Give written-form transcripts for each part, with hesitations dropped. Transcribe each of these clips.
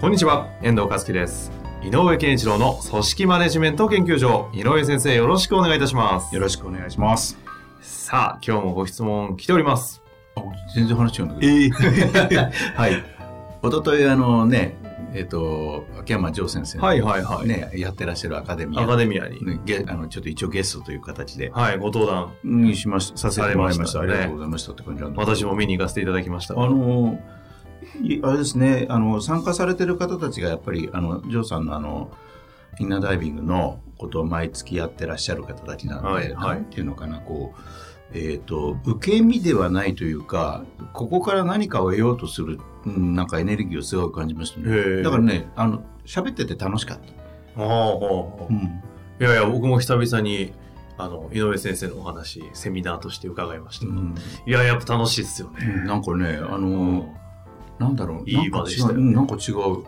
こんにちは、遠藤和樹です。井上健一郎の組織マネジメント研究所。井上先生、よろしくお願いいたします。よろしくお願いします。さあ、今日もご質問来ております。全然話違うんだけど、はい、おととい秋山城先生の、やってらっしゃるアカデミアに、ちょっと一応ゲストという形で、ご登壇にさせてもらいました。ありがとうございましたって感じなんですけど、私も見に行かせていただきました。あれですね、参加されてる方たちがやっぱり城さんのインナーダイビングのことを毎月やってらっしゃる方たちなので、なんていうのかな、こう受け身ではないというか、ここから何かを得ようとする、なんかエネルギーをすごく感じましたね。だからね、喋ってて楽しかった。いやいや、僕も久々に井上先生のお話、セミナーとして伺いました。いや、やっぱ楽しいですよね。なんかね、なんだろう、いい場でしたよね。なんか違う、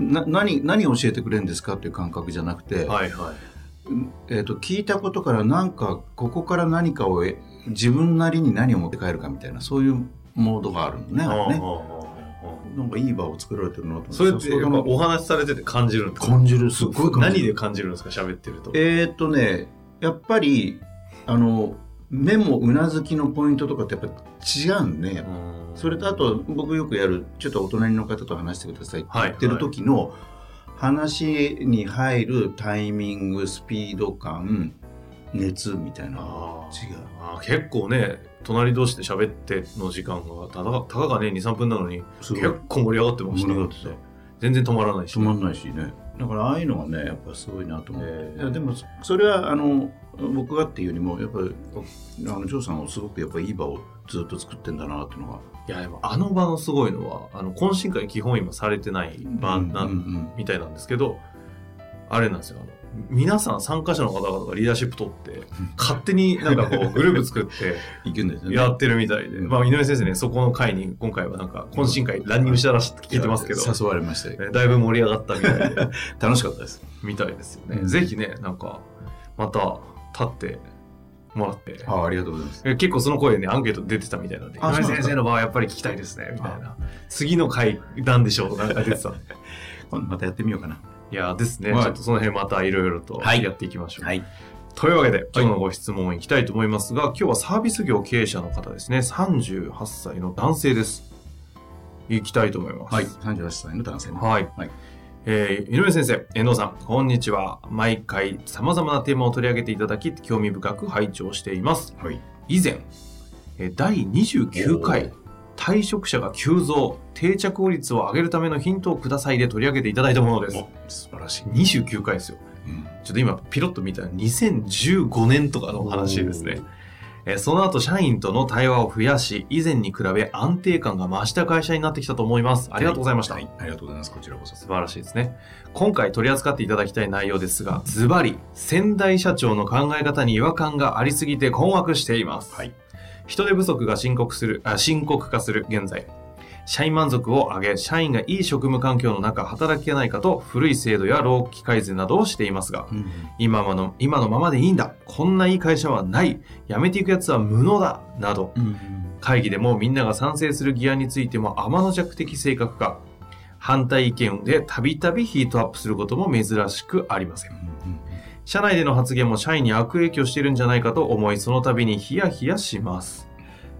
何教えてくれるんですかっていう感覚じゃなくて、聞いたことから、なんかここから何かを自分なりに何を持って帰るかみたいな、そういうモードがあるのね。なんかいい場を作られてるなと。それってお話しされてて感じるんですか？感じる、すごい感じる。何で感じるんですか、喋ってると。やっぱり目もうなずきのポイントとかってやっぱ違うんね。それとあと、僕よくやる、ちょっとお隣の方と話してくださいって言ってる時の、話に入るタイミング、スピード感、熱みたいなのが違う。結構ね、隣同士で喋っての時間がたかがね 2,3 分なのに結構盛り上がってましたね。全然止まらないし、ね、止まらないしね。だからああいうのはね、やっぱすごいなと思って、でもそれは僕がっていうよりも、やっぱり城さんはすごくやっぱいい場をずっと作ってんだなっていうのが。いや、でも場のすごいのは、懇親会基本今されてない場みたいなんですけど、あれなんですよ、皆さん参加者の方々がリーダーシップ取って勝手になんかこうグループ作ってやってるみたいで、井上先生ね、そこの会に今回はなんか懇親会乱入したらしいって聞いてますけど、誘われましたよ。だいぶ盛り上がったみたいで楽しかったですみたいですよね。ぜひね、なんかまた立ってもらって。ありがとうございます。結構その声ね、アンケート出てたみたいなんで、井上先生の場はやっぱり聞きたいですねみたいな、次の回なんでしょうとか出てた今度またやってみようかな。いやですね、ちょっとその辺またいろいろとやっていきましょう。というわけで、今日のご質問いきたいと思いますが、今日はサービス業経営者の方ですね、38歳の男性です。いきたいと思います。38歳の男性、井上先生、遠藤さん、こんにちは。毎回さまざまなテーマを取り上げていただき、興味深く拝聴しています、以前第29回退職者が急増、定着率を上げるためのヒントをくださいで取り上げていただいたものです。素晴らしい。29回ですよ、ちょっと今ピロッと見たら2015年とかの話ですね。その後、社員との対話を増やし、以前に比べ安定感が増した会社になってきたと思います。ありがとうございました。ありがとうございます。こちらこそ。素晴らしいですね。今回取り扱っていただきたい内容ですが、ズバリ、先代社長の考え方に違和感がありすぎて困惑しています。人手不足が深刻化する現在、社員満足を上げ、社員がいい職務環境の中働けないかと、古い制度や労基改善などをしていますが、今のままでいいんだ、こんないい会社はない、辞めていくやつは無能だなど、会議でもみんなが賛成する議案についても天の弱的性格化、反対意見でたびたびヒートアップすることも珍しくありません。社内での発言も社員に悪影響しているんじゃないかと思い、その度にヒヤヒヤします。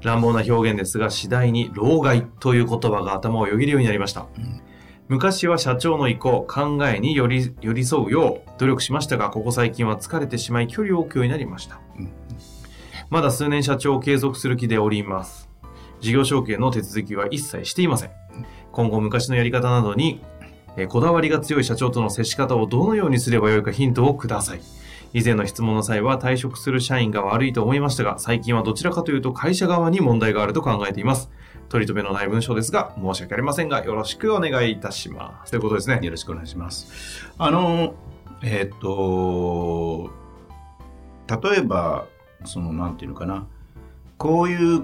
乱暴な表現ですが、次第に老害という言葉が頭をよぎるようになりました。昔は社長の意向、考えに寄り添うよう努力しましたが、ここ最近は疲れてしまい、距離を置くようになりました。まだ数年社長を継続する気でおります。事業承継の手続きは一切していません。今後、昔のやり方などにこだわりが強い社長との接し方をどのようにすればよいかヒントをください。以前の質問の際は退職する社員が悪いと思いましたが、最近はどちらかというと会社側に問題があると考えています。取り留めのない文章ですが申し訳ありませんがよろしくお願いいたしますということですね。よろしくお願いします。例えばそのなんていうのかな、こういう、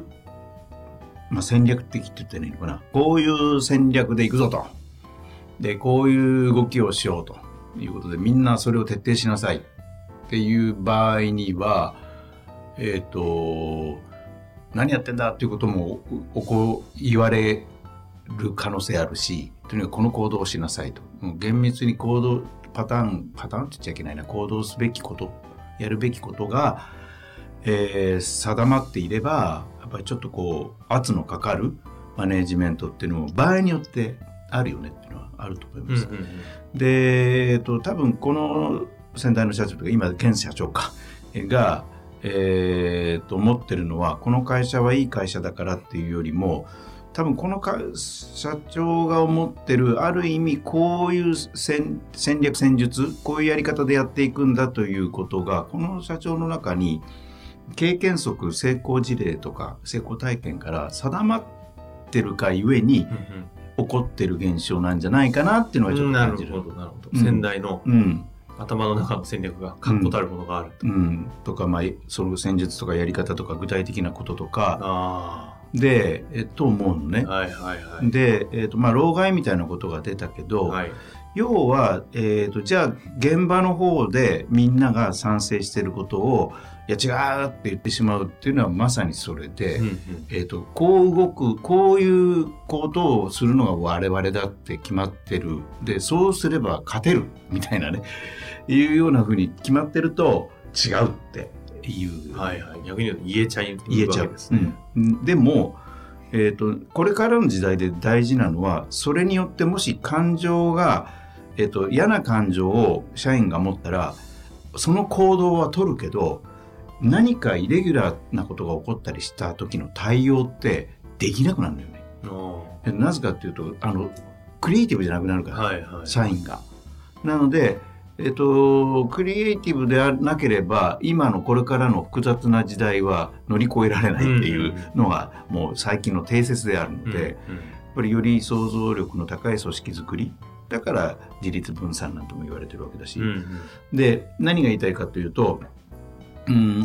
戦略的って言ってないのかな、こういう戦略でいくぞと、でこういう動きをしようということでみんなそれを徹底しなさいっていう場合には何やってんだっていうことも言われる可能性あるし、とにかくこの行動をしなさいと、厳密に行動パターンって言っちゃいけないな、行動すべきことやるべきことが、定まっていればやっぱりちょっと圧のかかるマネジメントっていうのも場合によってあるよねっていうのはあると思います、うんうんうん、で、多分この先代の社長とか今現社長かが、思ってるのはこの会社はいい会社だからっていうよりも、多分この社長が思ってるある意味こういう戦略戦術こういうやり方でやっていくんだということがこの社長の中に経験則成功事例とか成功体験から定まってるかゆえに起こってる現象なんじゃないかなっていうのはちょっと感じる、うん、なるほど、先代の、頭の中の戦略が確固たるものがあると、とか、その戦術とかやり方とか具体的なこととかでと思うのね、はいはいはい、で、老害みたいなことが出たけど、はい、要は、じゃあ現場の方でみんなが賛成してることをいや違うって言ってしまうっていうのはまさにそれで、こう動くこういうことをするのが我々だって決まってる、でそうすれば勝てるみたいなねいうようなふうに決まってると違うっていう、はいはい、逆に言えちゃうですね、でも、これからの時代で大事なのはそれによってもし感情が、嫌な感情を社員が持ったらその行動は取るけど何かイレギュラーなことが起こったりした時の対応ってできなくなるんだよね。なぜかっていうとクリエイティブじゃなくなるから、はいはい、社員がなのでクリエイティブでなければ今のこれからの複雑な時代は乗り越えられないっていうのがもう最近の定説であるので、やっぱりより想像力の高い組織づくりだから自立分散なんても言われてるわけだし、で何が言いたいかというと、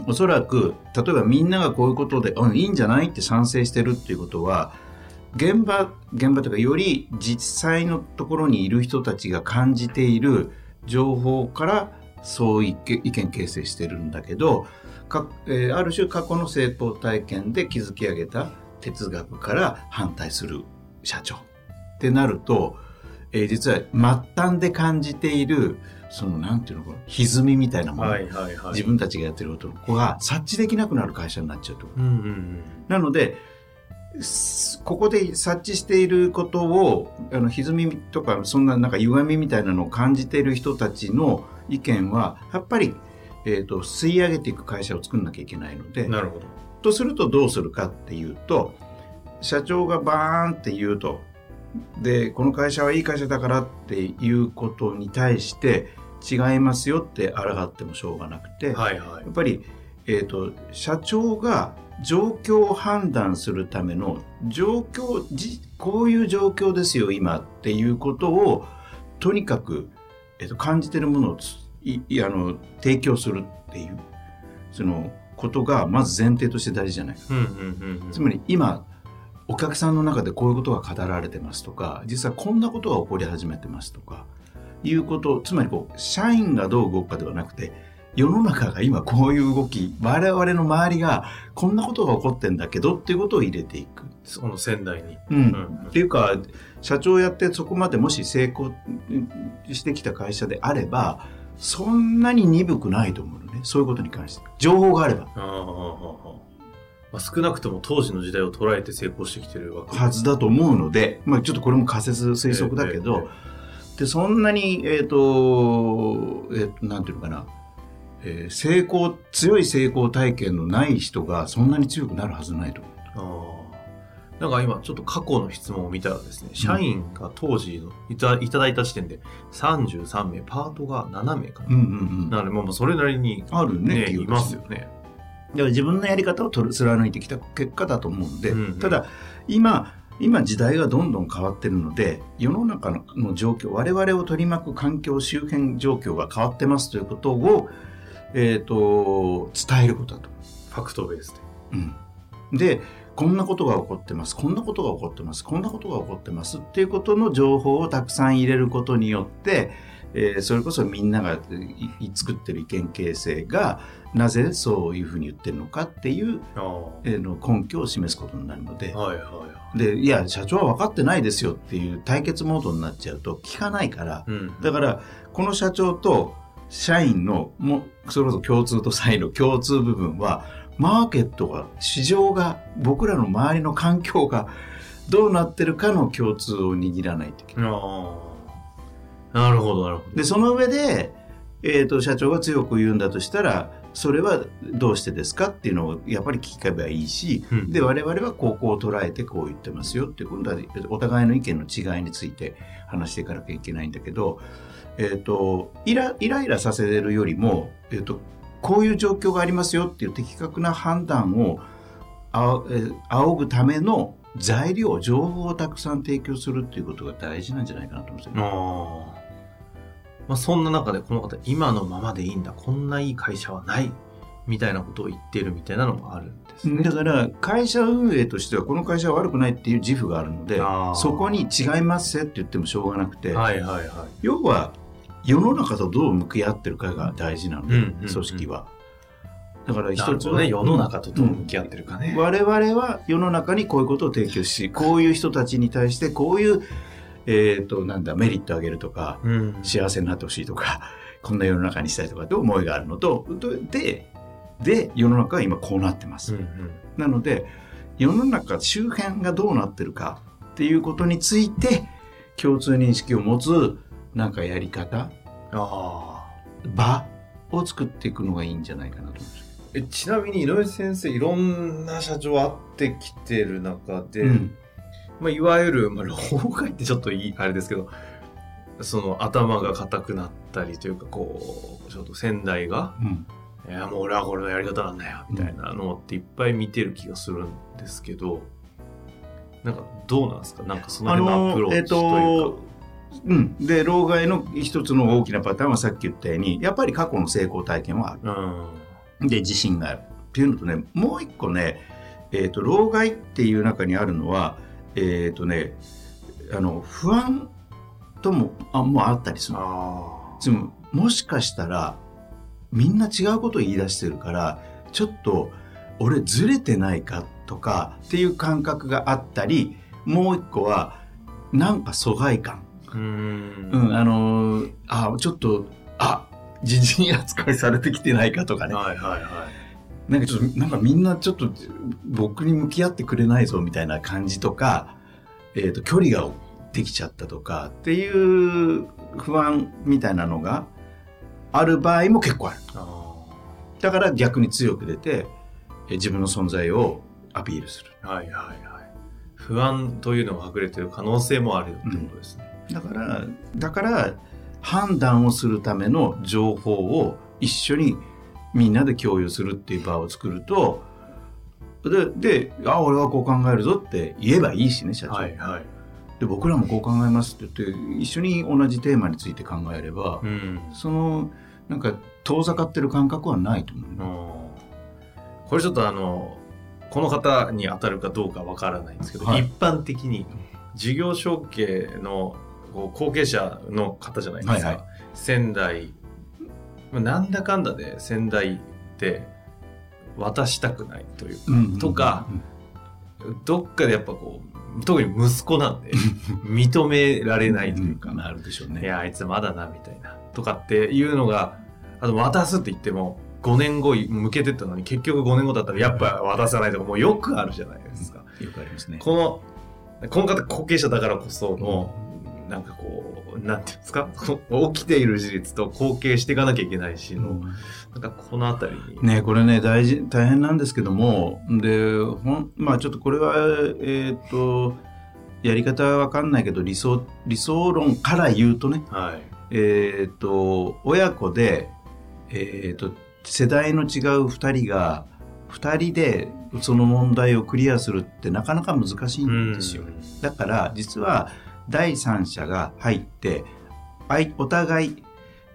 おそらく例えばみんながこういうことでいいんじゃないって賛成してるっていうことは現場というかより実際のところにいる人たちが感じている情報からそう意見形成してるんだけど、ある種過去の成功体験で築き上げた哲学から反対する社長ってなると、実は末端で感じているそのなんていうのかな歪みみたいなもの、自分たちがやってることの子が察知できなくなる会社になっちゃうと、なのでここで察知していることを歪みとかそんな歪みみたいなのを感じている人たちの意見はやっぱり、吸い上げていく会社を作んなきゃいけないので、なるほどとするとどうするかっていうと、社長がバーンって言うとでこの会社はいい会社だからっていうことに対して違いますよって抗ってもしょうがなくて、やっぱり、社長が状況を判断するためのこういう状況ですよ今っていうことをとにかく、感じてるものを提供するっていうそのことがまず前提として大事じゃないか、つまり今お客さんの中でこういうことが語られてますとか、実はこんなことが起こり始めてますとかいうこと、つまり社員がどう動くかではなくて世の中が今こういう動き、我々の周りがこんなことが起こってんだけどっていうことを入れていく、その先代に、っていうか社長やってそこまでもし成功してきた会社であればそんなに鈍くないと思うのね、そういうことに関して情報があれば。少なくとも当時の時代を捉えて成功してきてるわけはずだと思うので、ちょっとこれも仮説推測だけど、でそんなになんていうのかな、強い成功体験のない人がそんなに強くなるはずないと思う。なんか今ちょっと過去の質問を見たらですね、社員が当時いただいた時点で33名パートが7名かな、なのでそれなりに、いますよね。では自分のやり方を貫いてきた結果だと思うので、うんうん、ただ今時代がどんどん変わってるので、世の中の状況、我々を取り巻く環境周辺状況が変わってますということを、伝えることだと。ファクトベースで、うん、でこんなことが起こってます、こんなことが起こってます、こんなことが起こってますっていうことの情報をたくさん入れることによって、それこそみんなが作ってる意見形成がなぜそういうふうに言ってるのかっていうの根拠を示すことになるので、はいはいはい、でいや社長は分かってないですよっていう対決モードになっちゃうと聞かないから、うん、だからこの社長と社員のもそれこそ共通と差異の共通部分はマーケットが、市場が、僕らの周りの環境がどうなってるかの共通を握らないといけない。なるほどなるほど。でその上で、社長が強く言うんだとしたら、それはどうしてですかっていうのをやっぱり聞けばいいし、うん、で我々はここを捉えてこう言ってますよっていうことはお互いの意見の違いについて話していかなきゃいけないんだけど、イライラさせるよりも、こういう状況がありますよっていう的確な判断を仰ぐための材料、情報をたくさん提供するっていうことが大事なんじゃないかなと思ってます。まあ、そんな中でこの方、今のままでいいんだ、こんないい会社はないみたいなことを言ってるみたいなのもあるんです、ね、だから会社運営としてはこの会社は悪くないっていう自負があるので、そこに違いますって言ってもしょうがなくて、はいはいはい、要は世の中とどう向き合ってるかが大事なので、うんうんうん、組織はだから一つは、ね、世の中とどう向き合ってるかね、うん、我々は世の中にこういうことを提供し、こういう人たちに対してこういう、なんだメリットを上げるとか、うん、幸せになってほしいとか、こんな世の中にしたいとかって思いがあるのとで世の中は今こうなってます、うんうん、なので世の中周辺がどうなってるかっていうことについて共通認識を持つなんかやり方、場を作っていくのがいいんじゃないかなと思います。ちなみに井上先生、いろんな社長会ってきてる中で、うんいわゆる、老害ってちょっとあれですけど、その頭が固くなったりというか、こうちょっと先代が、うん、いやもう俺はこれのやり方なんだよみたいなのっていっぱい見てる気がするんですけど、なんかどうなんですか、なんかその辺のアプローチというか。うん、で老害の一つの大きなパターンはさっき言ったようにやっぱり過去の成功体験はある、で自信があるっていうのとね、もう一個ね、老害っていう中にあるのは、不安とももうあったりする。でも、もしかしたらみんな違うことを言い出してるから、ちょっと俺ずれてないかとかっていう感覚があったり、もう一個はなんか疎外感、うん、ちょっと自陣扱いされてきてないかとかね、はいはいはい、なんかちょっとなんかみんなちょっと僕に向き合ってくれないぞみたいな感じとか、距離ができちゃったとかっていう不安みたいなのがある場合も結構ある。だから逆に強く出て自分の存在をアピールする、はいはいはい、不安というのが隠れている可能性もあるってことですね、うん、だから判断をするための情報を一緒にみんなで共有するっていう場を作ると、俺はこう考えるぞって言えばいいしね、社長、はいはい、で僕らもこう考えますって言って一緒に同じテーマについて考えれば、うん、そのなんか遠ざかってる感覚はないと思う。これちょっとこの方に当たるかどうかわからないんですけど、はい、一般的に事業承継の後継者の方じゃないですか、はいはい、先代、なんだかんだで先代って渡したくないというか、うんうんうん、とかどっかでやっぱこう特に息子なんで認められないというか、うん、なるでしょうね、いやあいつまだなみたいなとかっていうのが、あと渡すって言っても5年後向けてったのに結局5年後だったらやっぱ渡さないとかもうよくあるじゃないですか、うん、よくありますね。この方後継者だからこその、うん、なんかこうなんていうんですか、起きている事実と後継していかなきゃいけないしの、なんかこのあたりにね、これね大変なんですけども、でちょっとこれはやり方は分かんないけど理想論から言うとね、はい、親子で世代の違う2人が2人でその問題をクリアするってなかなか難しいんですよ。だから実は第三者が入ってお互い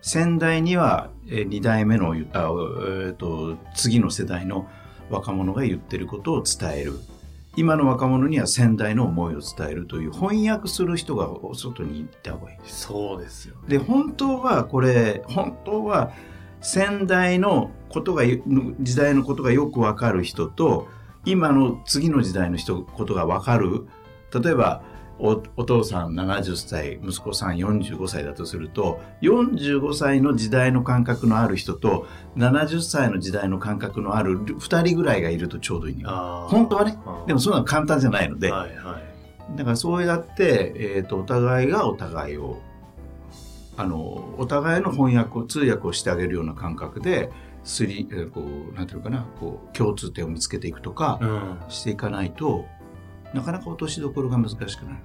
先代には2代目の次の世代の若者が言ってることを伝える、今の若者には先代の思いを伝えるという翻訳する人が外に行った方がいい。そうですよね。で本当は先代のことが時代のことがよく分かる人と今の次の時代の人ことが分かる、例えば お父さん70歳息子さん45歳だとすると45歳の時代の感覚のある人と70歳の時代の感覚のある2人ぐらいがいるとちょうどいい。本当はね、でもそんなの簡単じゃないので、はいはい、だからそうやって、お互いがお互いをお互いの翻訳を通訳をしてあげるような感覚でなんていうかな、こう共通点を見つけていくとかしていかないと、うん、なかなか落としどころが難しくなる。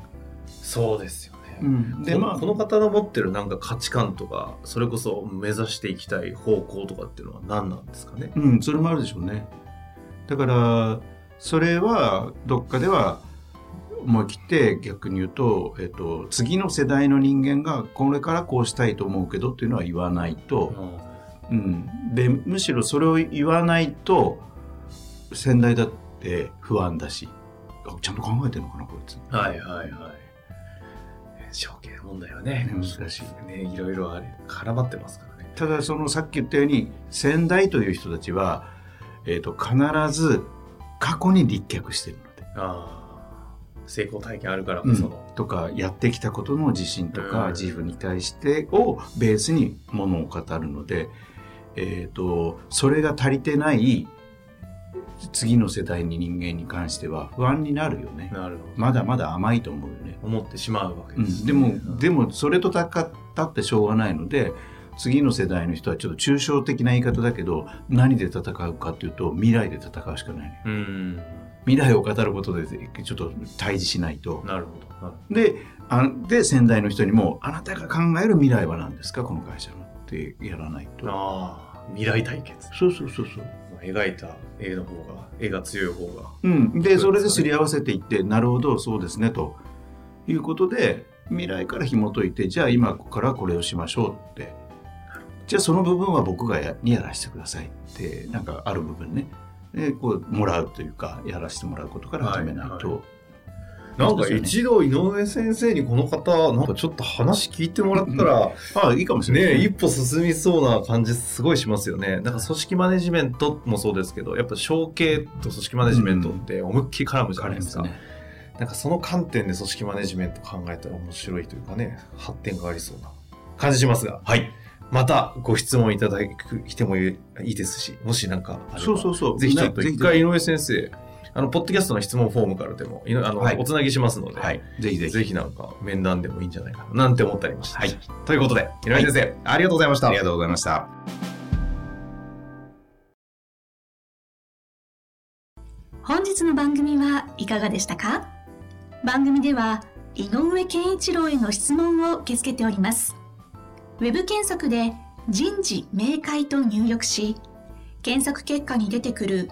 そうですよね、うん、でこの方の持ってるなんか価値観とか、それこそ目指していきたい方向とかっていうのは何なんですかね。うん、それもあるでしょうね。だからそれはどっかでは思い切って逆に言うと、次の世代の人間がこれからこうしたいと思うけどっていうのは言わないと、うん、でむしろそれを言わないと先代だって不安だし、ちゃんと考えてるのかなこいつ。はいはいはい。証券問題はね難しいね、いろいろあれ絡まってますからね。たださっき言ったように先代という人たちは、必ず過去に立脚してるので、成功体験あるからこその、うん、とかやってきたことの自信とか自負に対してをベースにものを語るので、それが足りてない次の世代に人間に関しては不安になるよね。なるほど。まだまだ甘いと思うよね、思ってしまうわけです、ね。うん、でもそれと戦ったってしょうがないので、次の世代の人はちょっと抽象的な言い方だけど、何で戦うかというと未来で戦うしかない、ね。うん、未来を語ることでちょっと対峙しないと。なるほど。で先代の人にも、あなたが考える未来は何ですかこの会社のってやらないと。未来対決。そう、描いた絵が強い方が、うん、でそれですり合わせていって、なるほどそうですねということで未来から紐解いて、じゃあ今からこれをしましょうって、じゃあその部分は僕がやらせてくださいってなんかある部分ね、こうもらうというかやらせてもらうことから始めないと、はいはい。なんか一度井上先生にこの方なんかちょっと話聞いてもらったら、うん、いいかもしれないね。一歩進みそうな感じすごいしますよね。なんか組織マネジメントもそうですけど、やっぱ承継と組織マネジメントって思いっきり絡むじゃないですか、うん、なんかその観点で組織マネジメント考えたら面白いというかね、発展がありそうな感じしますが、はい、またご質問いただいてもいいですし、もし何かあれば、そうぜひちょっと一回井上先生、ポッドキャストの質問フォームからでもはい、おつなぎしますので、はい、ぜひなんか面談でもいいんじゃないかなんて思ったりました、はい、ということで井上先生、はい、ありがとうございました。ありがとうございました。本日の番組はいかがでしたか。番組では井上健一郎への質問を受け付けております。ウェブ検索で人事明快と入力し、検索結果に出てくる